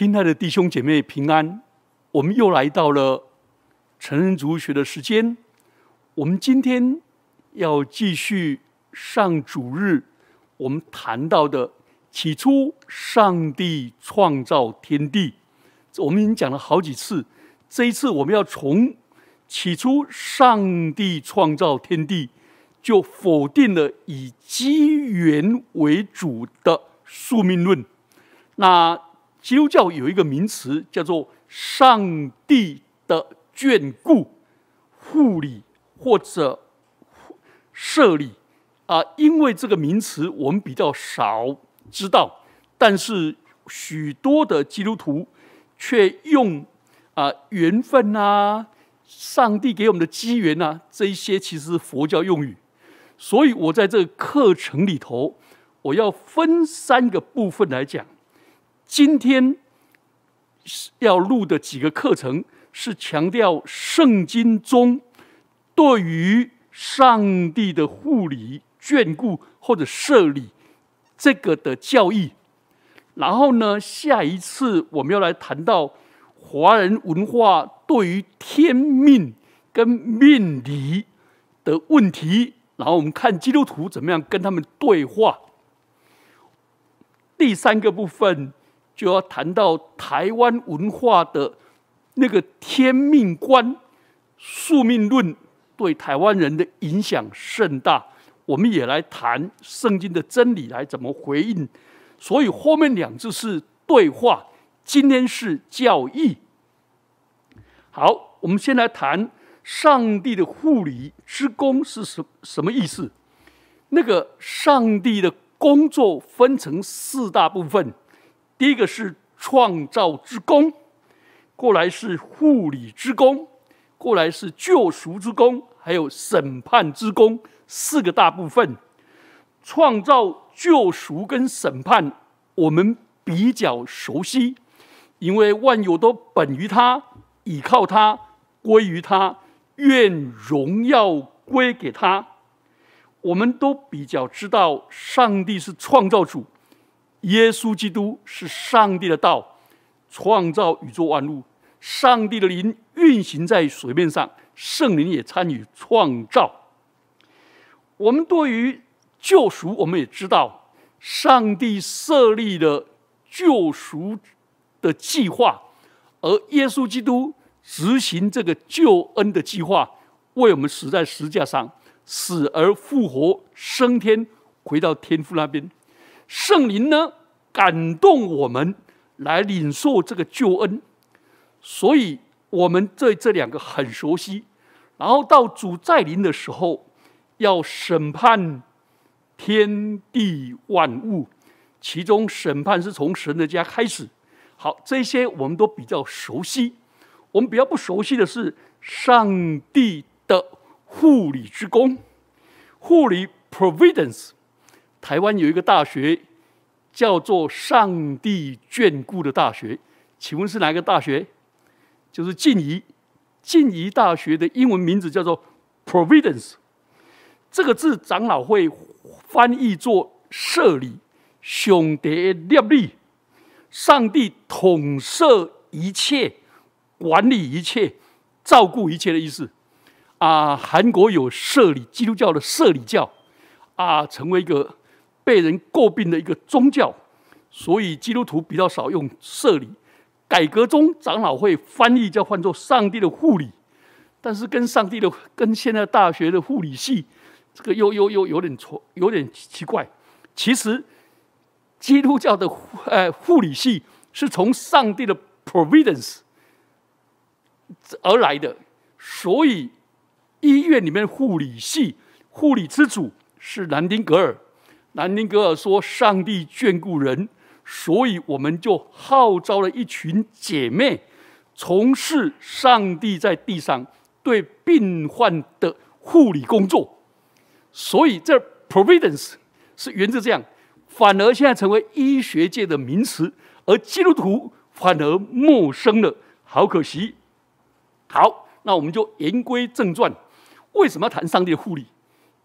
亲爱的弟兄姐妹平安，我们又来到了成人主日学的时间。我们今天要继续上主日我们谈到的起初上帝创造天地，我们已经讲了好几次。这一次我们要从起初上帝创造天地就否定了以机缘为主的宿命论。那基督教有一个名词叫做上帝的眷顾、护理或者赦理啊，因为这个名词我们比较少知道，但是许多的基督徒却用缘分啊、上帝给我们的机缘啊，这一些其实是佛教用语。所以我在这个课程里头，我要分3个部分来讲。今天要录的几个课程是强调圣经中对于上帝的护理、眷顾或者赦理这个的教义。然后呢，下一次我们要来谈到华人文化对于天命跟命理的问题，然后我们看基督徒怎么样跟他们对话。第3个部分就要谈到台湾文化的那个天命观、宿命论对台湾人的影响甚大，我们也来谈圣经的真理来怎么回应。所以后面2次是对话，今天是教义。好，我们先来谈上帝的护理之功是什么意思。那个上帝的工作分成4大部分，第一个是创造之功，过来是护理之功，过来是救赎之功，还有审判之功，4个大部分。创造、救赎跟审判我们比较熟悉，因为万有都本于他，倚靠他，归于他，愿荣耀归给他。我们都比较知道上帝是创造主，耶稣基督是上帝的道，创造宇宙万物，上帝的灵运行在水面上，圣灵也参与创造。我们对于救赎，我们也知道上帝设立了救赎的计划，而耶稣基督执行这个救恩的计划，为我们死在十字架上，死而复活，升天，回到天父那边。圣灵呢，感动我们来领受这个救恩，所以我们对这2个很熟悉。然后到主再临的时候，要审判天地万物，其中审判是从神的家开始。好，这些我们都比较熟悉。我们比较不熟悉的是上帝的护理之功，护理 Providence。台湾有一个大学叫做上帝眷顾的大学，请问是哪个大学？就是静宜大学的英文名字叫做 Providence。 这个字长老会翻译作赦理，上帝的立理，上帝统摄一切，管理一切，照顾一切的意思啊。韩国有赦理，基督教的赦理教啊，成为一个被人诟病的一个宗教，所以基督徒比较少用赦理。改革中长老会翻译叫换作上帝的护理，但是跟现在大学的护理系这个又有点奇怪。其实基督教的护理系是从上帝的 Providence 而来的，所以医院里面护理系护理之主是南丁格尔。南丁格尔说上帝眷顾人，所以我们就号召了一群姐妹从事上帝在地上对病患的护理工作。所以这 Providence 是源自这样，反而现在成为医学界的名词，而基督徒反而陌生了，好可惜。好，那我们就言归正传。为什么要谈上帝的护理？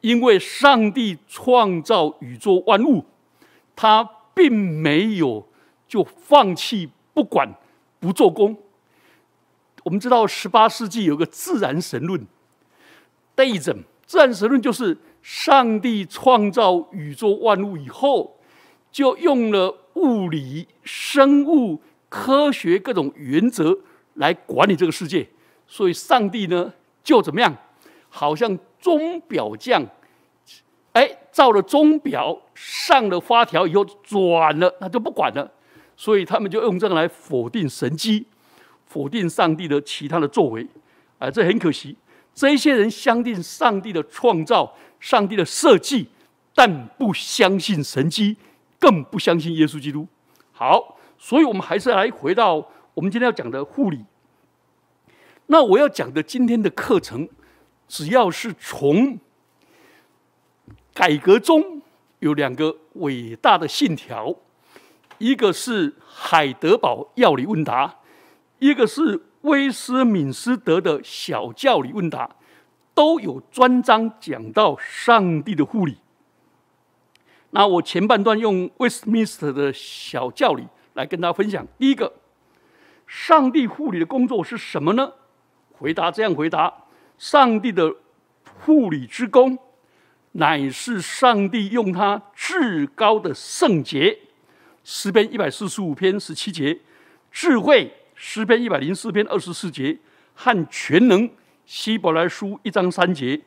因为上帝创造宇宙万物，他并没有就放弃不管不做工。我们知道18世纪有个自然神论 ，deism， 自然神论就是上帝创造宇宙万物以后，就用了物理、生物、科学各种原则来管理这个世界，所以上帝呢就怎么样，好像钟表匠。 哎，照了钟表，上了发条以后转了，他就不管了，所以他们就用这个来否定神迹，否定上帝的其他的作为，啊，这很可惜。这一些人相信上帝的创造、上帝的设计，但不相信神迹，更不相信耶稣基督。好，所以我们还是来回到我们今天要讲的护理。那我要讲的今天的课程，只要是从 改革中有两个伟大的信条，一个是海德堡要理问答，一个是威斯敏斯特的小教理问答，都有专章讲到上帝的护理。那我前半段用威斯敏斯特的小教理来跟大家分享。第一个，上帝护理的工作是什么呢？回答这样回答：上帝的护理之功， 乃是上帝用他至高的圣洁，诗篇145篇17节，智慧，诗篇104篇24节，和全能，希伯来书1章3节，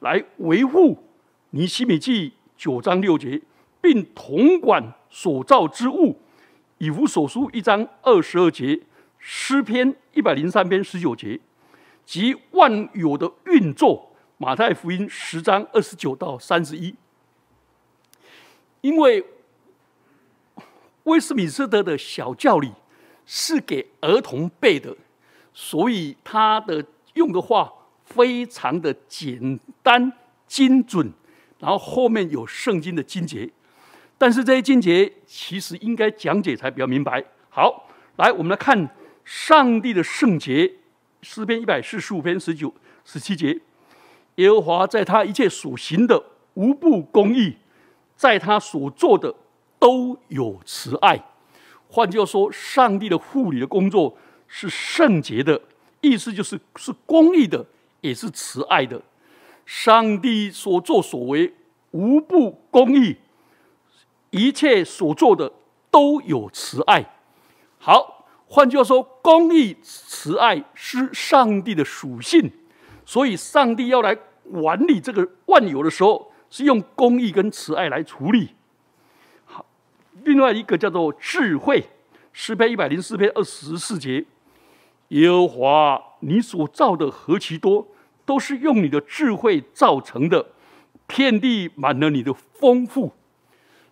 来维护尼希米记9章6节，并统管所造之物，以弗所书1章22节，诗篇103篇19节，及万有的运作。 马太福音10章29到31，因为威斯敏斯特的小教理是给儿童背的，所以他的用的话非常的简单精准，然后后面有圣经的经节，但是这些经节其实应该讲解才比较明白。好，来我们来看上帝的圣洁，诗篇145篇19、17节。 耶和华在他一切所行的无不公义，在他所做的都有慈爱。换句话说，上帝的护理的工作是圣洁的，意思就是公义的，也是慈爱的。上帝所作所为无不公义，一切所做的都有慈爱。好，换句话说，公义、慈爱是上帝的属性。 所以，上帝要来管理这个万有的时候，是用公义跟慈爱来处理。好，另外一个叫做智慧，诗篇104篇24节：耶和华，你所造的何其多，都是用你的智慧造成的，遍地满了你的丰富。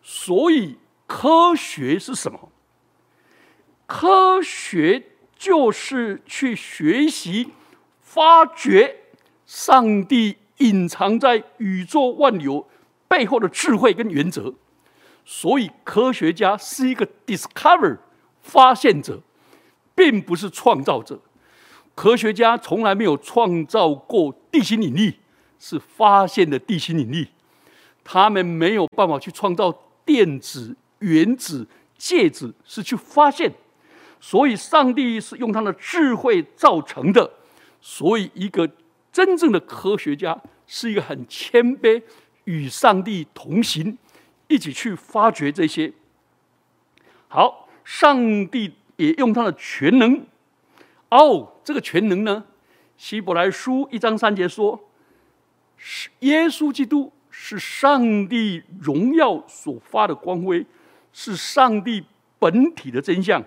所以，科学是什么？科学就是去学习、发掘 上帝隐藏在宇宙万有背后的智慧跟原则，所以科学家是一个 discover 发现者，并不是创造者。科学家从来没有创造过地心引力，是发现的地心引力。他们没有办法去创造电子、原子、介质，是去发现。所以上帝是用他的智慧造成的。所以一个 真正的科学家是一个很谦卑，与上帝同行，一起去发掘这些。好，上帝也用他的全能。哦，这个全能呢，希伯来书1章3节说，耶稣基督是上帝荣耀所发的光辉，是上帝本体的真相，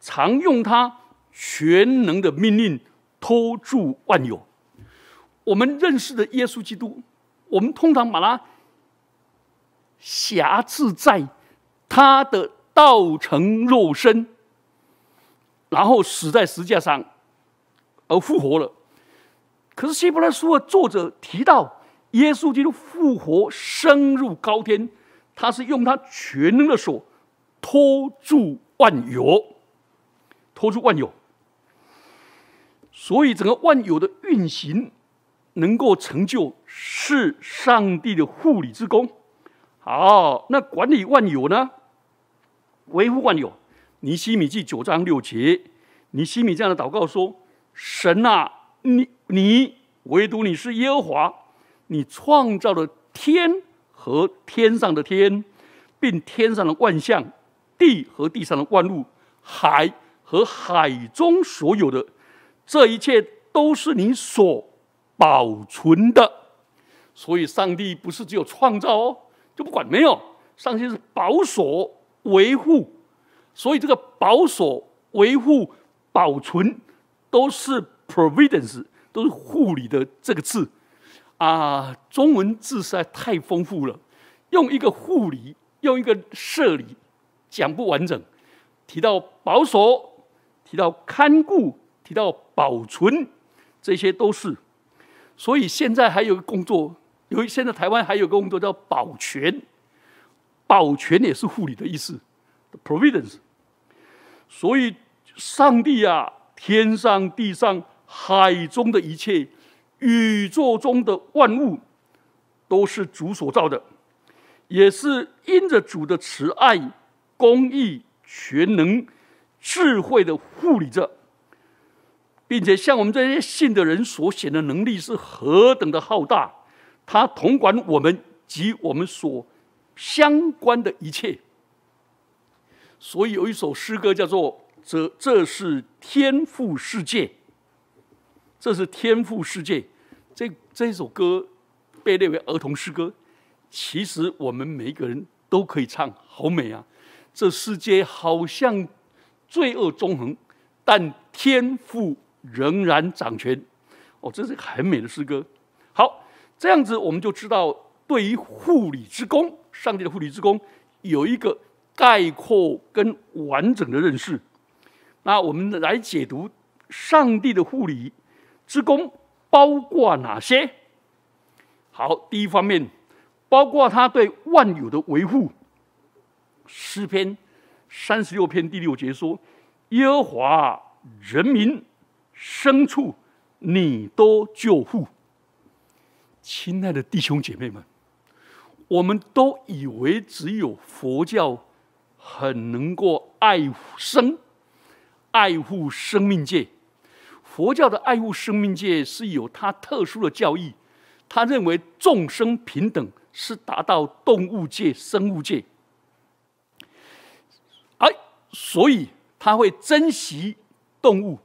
常用他全能的命令托住万有。 我们认识的耶稣基督，我们通常把它辖制在他的道成肉身，然后死在十字架上，而复活了。可是希伯来书的作者提到，耶稣基督复活升入高天，他是用他全能的手托住万有，托住万有。所以整个万有的运行 能够成就是上帝的护理之功。好，那管理万有呢？维护万有，尼希米记9章6节，尼希米这样的祷告说：“神啊，你唯独你是耶和华，你创造了天和天上的天，并天上的万象，地和地上的万物，海和海中所有的，这一切都是你所保存的。”所以，上帝不是只有创造哦，就不管没有，上帝是保守、维护。所以，这个保守、维护、保存都是 Providence， 都是护理的这个字啊。中文字实在太丰富了，用一个护理，用一个设理，讲不完整。提到保守，提到看顾，提到保存，这些都是。所以现在还有个工作。由于现在台湾还有个工作叫保全，保全也是护理的意思 ，Providence。所以，上帝啊，天上、地上、海中的一切，宇宙中的万物，都是主所造的，也是因着主的慈爱、公义、全能、智慧的护理着，并且像我们这些信的人所显的能力是何等的浩大。他统管我们及我们所相关的一切，所以有一首诗歌叫做《这是天父世界》，这是天父世界。这首歌被列为儿童诗歌，其实我们每一个人都可以唱，好美啊！这世界好像罪恶纵横，但天父仍然掌权。哦，这是很美的诗歌。好。这样子，我们就知道，对于护理之功，上帝的护理之功，有一个概括跟完整的认识。那我们来解读上帝的护理之功包括哪些？好，第一方面，包括他对万有的维护。诗篇36篇第6节说：“耶和华人民、牲畜，你都救护。”亲爱的弟兄姐妹们，我们都以为只有佛教很能够爱护生命界。佛教的爱护生命界是有它特殊的教义，他认为众生平等是达到动物界、生物界，所以他会珍惜动物。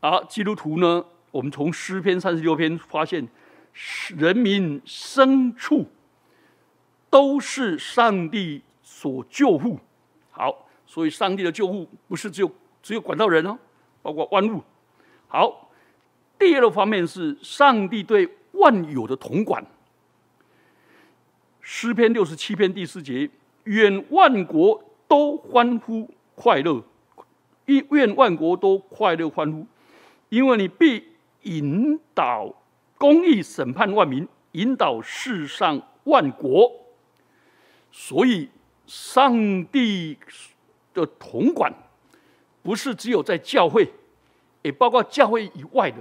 而基督徒呢？我们从诗篇36篇发现，人民、牲畜都是上帝所救护。好，所以上帝的救护不是只有管到人哦，包括万物。好，第二个方面是上帝对万有的统管。诗篇67篇第4节：“愿万国都欢呼快乐，愿万国都快乐欢呼，因为你必引导公义审判万民，引导世上万国。”所以，上帝的统管不是只有在教会，也包括教会以外的，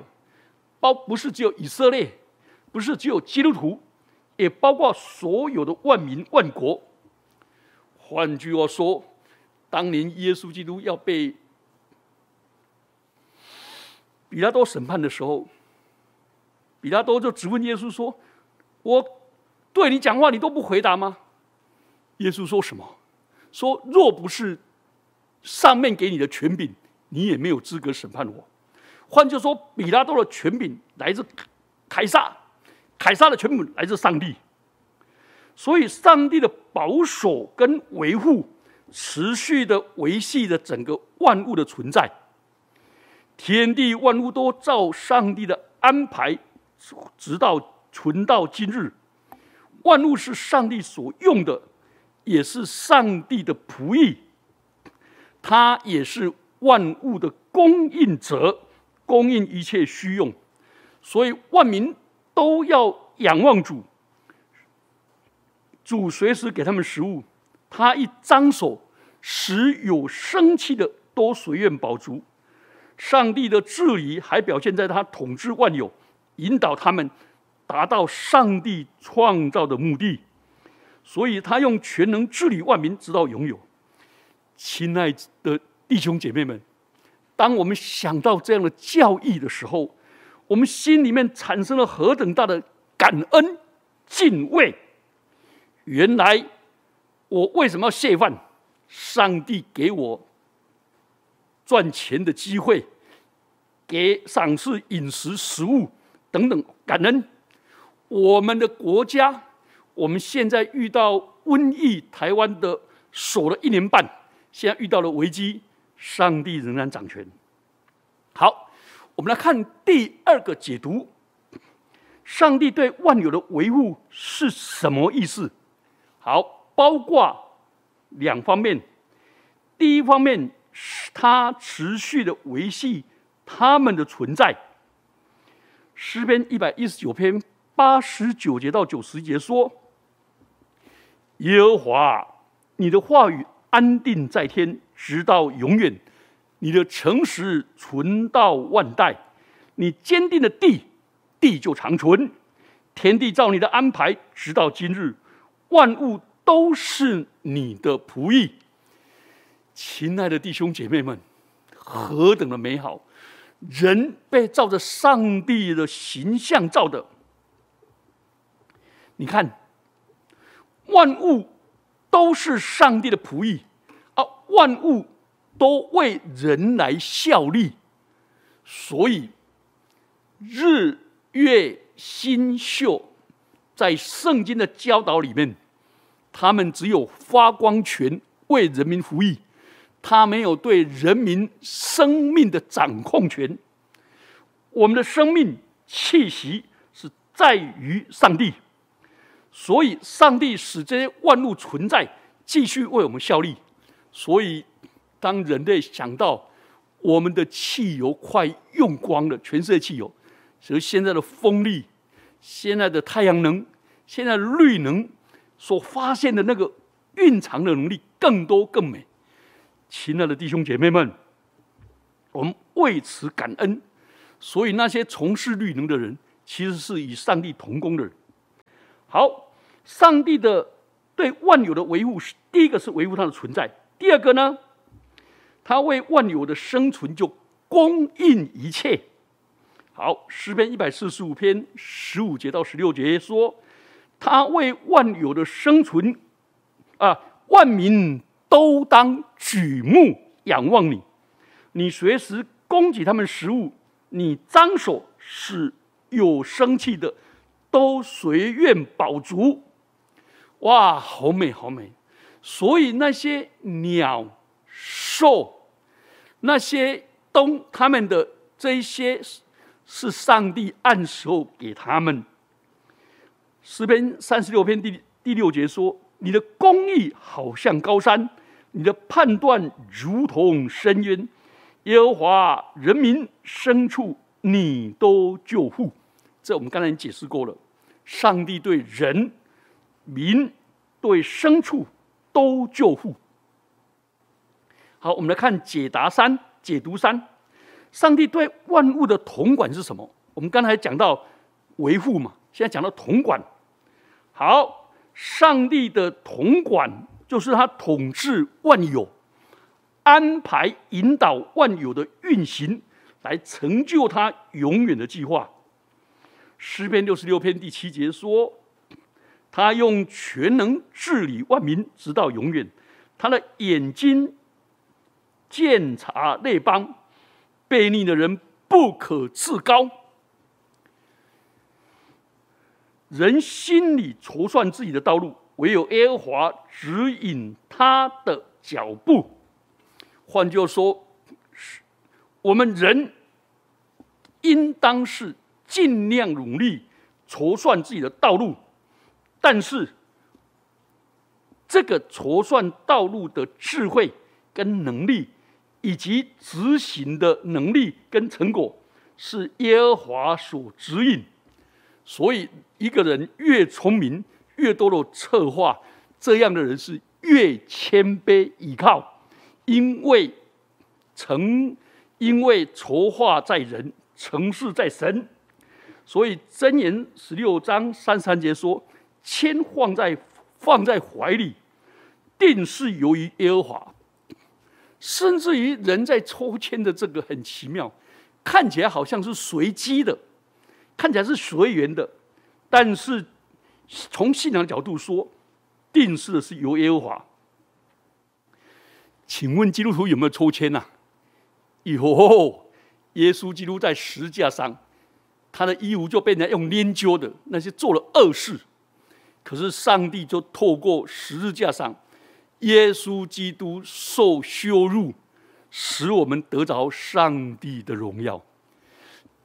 不是只有以色列，不是只有基督徒，也包括所有的万民万国。换句话说，当年耶稣基督要被比拉多审判的时候，比拉多就质问耶稣说：“我对你讲话，你都不回答吗？”耶稣说什么？说：“若不是上面给你的权柄，你也没有资格审判我。”换句话说，比拉多的权柄来自凯撒，凯撒的权柄来自上帝。所以，上帝的保守跟维护，持续的维系着整个万物的存在。天地万物都照上帝的安排，直到存到今日。万物是上帝所用的，也是上帝的仆役，他也是万物的供应者，供应一切需用。所以万民都要仰望主，主随时给他们食物，他一张手，使有生气的都随愿饱足。上帝的治理还表现在他统治万有，引导他们达到上帝创造的目的，所以他用全能治理万民，直到永有。亲爱的弟兄姐妹们，当我们想到这样的教义的时候，我们心里面产生了何等大的感恩、敬畏！原来我为什么要谢饭？上帝给我赚钱的机会，给赏赐饮食、食物等等，感恩。我们的国家，我们现在遇到瘟疫，台湾的守了1年半，现在遇到了危机，上帝仍然掌权。好，我们来看第2个解读：上帝对万有的维护是什么意思？好，包括2方面。第一方面，他持续的维系他们的存在。诗篇119篇89节到91节说：“耶和华，你的话语安定在天，直到永远；你的诚实存到万代。你坚定的地，地就长存；天地照你的安排，直到今日。万物都是你的仆役。”亲爱的弟兄姐妹们，何等的美好！人被照着上帝的形象造的，你看，万物都是上帝的仆役啊，万物都为人来效力，所以日月星宿在圣经的教导里面，他们只有发光权，为人民服役。他没有对人民生命的掌控权。我们的生命气息是在于上帝，所以上帝使这些万物存在，继续为我们效力。所以当人类想到我们的汽油快用光了，全世界汽油，所以现在的风力、现在的太阳能、现在的绿能所发现的那个蕴藏的能力更多更美。亲爱的弟兄姐妹们，我们为此感恩。所以那些从事绿能的人，其实是与上帝同工的人。好，上帝的对万有的维护，第一个是维护它的存在，第二个呢，他为万有的生存就供应一切。好，诗篇145篇15节到16节说，他为万有的生存啊，万民都当举目仰望你，你随时供给他们食物，你张手使有生气的都随愿饱足。哇，好美好美！所以那些鸟兽，那些动，他们的这些是上帝按手给他们。诗篇36篇第6节说：“你的公义好像高山，你的判断如同深渊。耶和华，人民牲畜你都救护。”这我们刚才已经解释过了，上帝对人民、对牲畜都救护。好，我们来看解读三，上帝对万物的统管是什么？我们刚才讲到维护嘛，现在讲到统管。好，上帝的统管就是他统治万有，安排引导万有的运行，来成就他永远的计划。诗篇66篇第7节说，他用全能治理万民，直到永远。他的眼睛鉴察列邦，悖逆的人不可自高。人心里筹算自己的道路，唯有耶和华指引他的脚步。换句话说，我们人应当是尽量努力筹算自己的道路，但是这个筹算道路的智慧跟能力，以及执行的能力跟成果，是耶和华所指引。所以一个人越聪明，越多的策划，这样的人是越谦卑倚靠，因为筹划在人，成事在神。所以箴言16章33节说：“谦放在怀里，定是由于耶和华，甚至于人在抽签的这个很奇妙，看起来好像是随机的，看起来是随缘的，但是从信仰的角度说，定式的是由耶和华。请问基督徒有没有抽签啊？有，耶稣基督在十架上，他的衣服就被人家用拈阄的，那些做了恶事，可是上帝就透过十字架上耶稣基督受羞辱，使我们得着上帝的荣耀。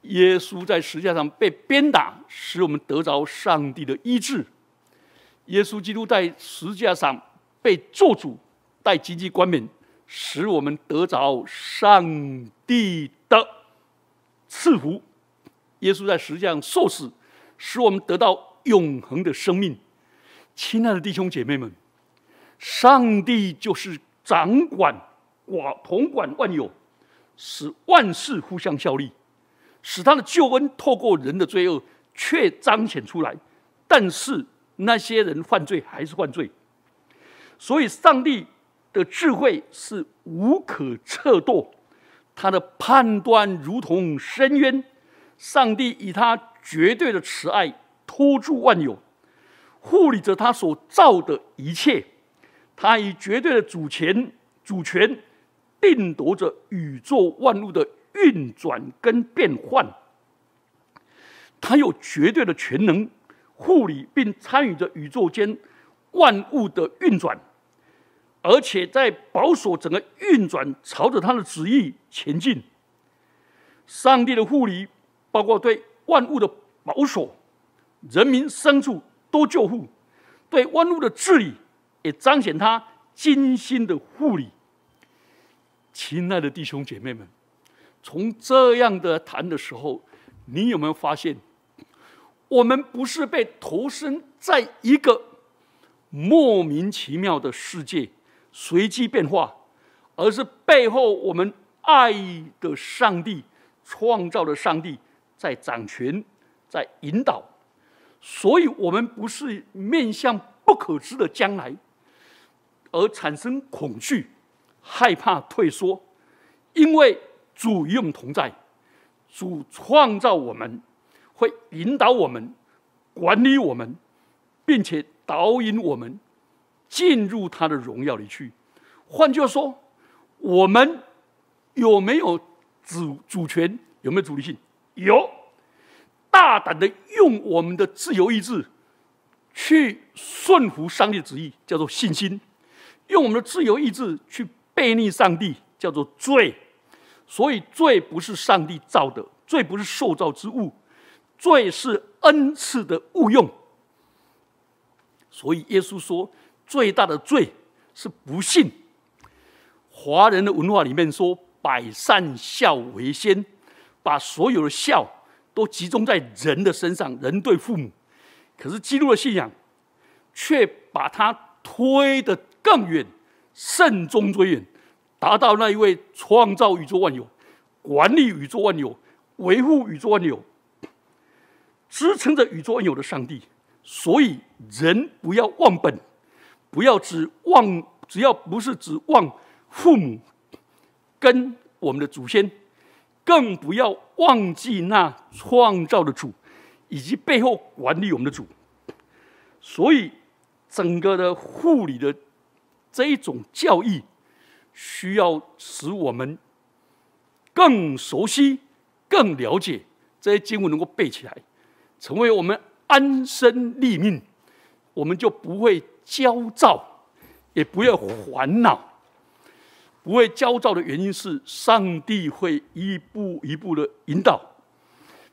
耶稣在十字架上被鞭打，使我们得着上帝的医治。耶稣基督在十字架上被做主，带荆棘冠冕，使我们得着上帝的赐福。耶稣在十字架上受死，使我们得到永恒的生命。亲爱的弟兄姐妹们，上帝就是掌管我，统管万有，使万事互相效力，使他的救恩透过人的罪恶却彰显出来。但是那些人犯罪还是犯罪，所以上帝的智慧是无可测度，他的判断如同深渊。上帝以他绝对的慈爱托住万有，护理着他所造的一切。他以绝对的主权定夺着宇宙万物的运转跟变换。他有绝对的全能，护理并参与着宇宙间万物的运转，而且在保守整个运转朝着他的旨意前进。上帝的护理包括对万物的保守、人民牲畜都救护，对万物的治理也彰显他精心的护理。亲爱的弟兄姐妹们，从这样的谈的时候，你有没有发现，我们不是被投身在一个莫名其妙的世界随机变化，而是背后我们爱的上帝、创造的上帝在掌权、在引导。所以我们不是面向不可知的将来而产生恐惧、害怕、退缩，因为主与我们同在，主创造我们，会引导我们、管理我们，并且导引我们进入他的荣耀里去。换句话说，我们有没有主权？有没有主体性？有，大胆的用我们的自由意志去顺服上帝的旨意，叫做信心；用我们的自由意志去悖逆上帝，叫做罪。所以罪不是上帝造的，罪不是受造之物，罪是恩赐的误用。所以耶稣说，最大的罪是不信。华人的文化里面说，百善孝为先，把所有的孝都集中在人的身上，人对父母。可是基督的信仰却把它推得更远，慎终追远，达到那一位创造宇宙万有、管理宇宙万有、维护宇宙万有、支撑着宇宙万有的上帝。所以人不要忘本，不要只要不是指望父母跟我们的祖先，更不要忘记那创造的主以及背后管理我们的主。所以整个的护理的这一种教义，需要使我们更熟悉、更了解这些经文，能够背起来，成为我们安身立命。我们就不会焦躁，也不会烦恼。不会焦躁的原因是，上帝会一步一步的引导；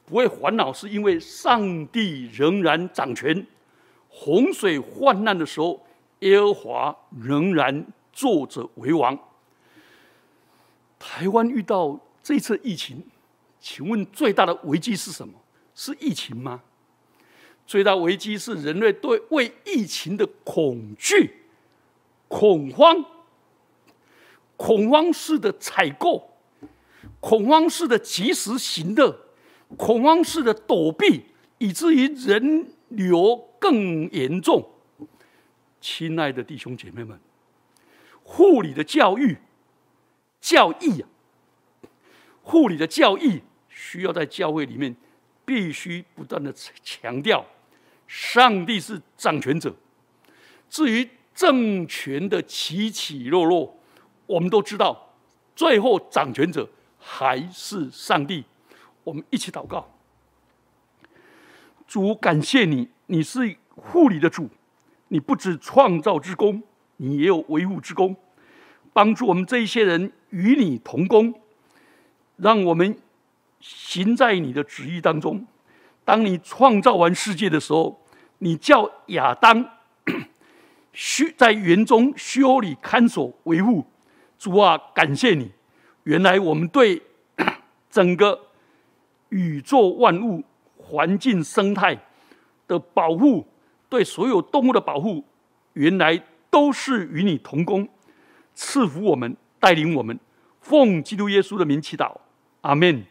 不会烦恼是因为上帝仍然掌权。洪水患难的时候，耶和华仍然坐着为王。台湾遇到这次疫情，请问最大的危机是什么？是疫情吗？最大危机是人类对为疫情的恐惧、恐慌、恐慌式的采购、恐慌式的及时行乐、恐慌式的躲避，以至于人流更严重。亲爱的弟兄姐妹们，护理的教育教义啊，护理的教义需要在教会里面必须不断的强调，上帝是掌权者。至于政权的起起落落，我们都知道，最后掌权者还是上帝。我们一起祷告。 主，感谢你，你是护理的主，你不止创造之功，你也有维护之功，帮助我们这一些人与你同工，让我们行在你的旨意当中。当你创造完世界的时候，你叫亚当在园中修理、看守、维护。主啊，感谢你，原来我们对整个宇宙万物。 环境生态的保护，对所有动物的保护，原来都是与你同工，赐福我们，带领我们，奉基督耶稣的名祈祷，阿门。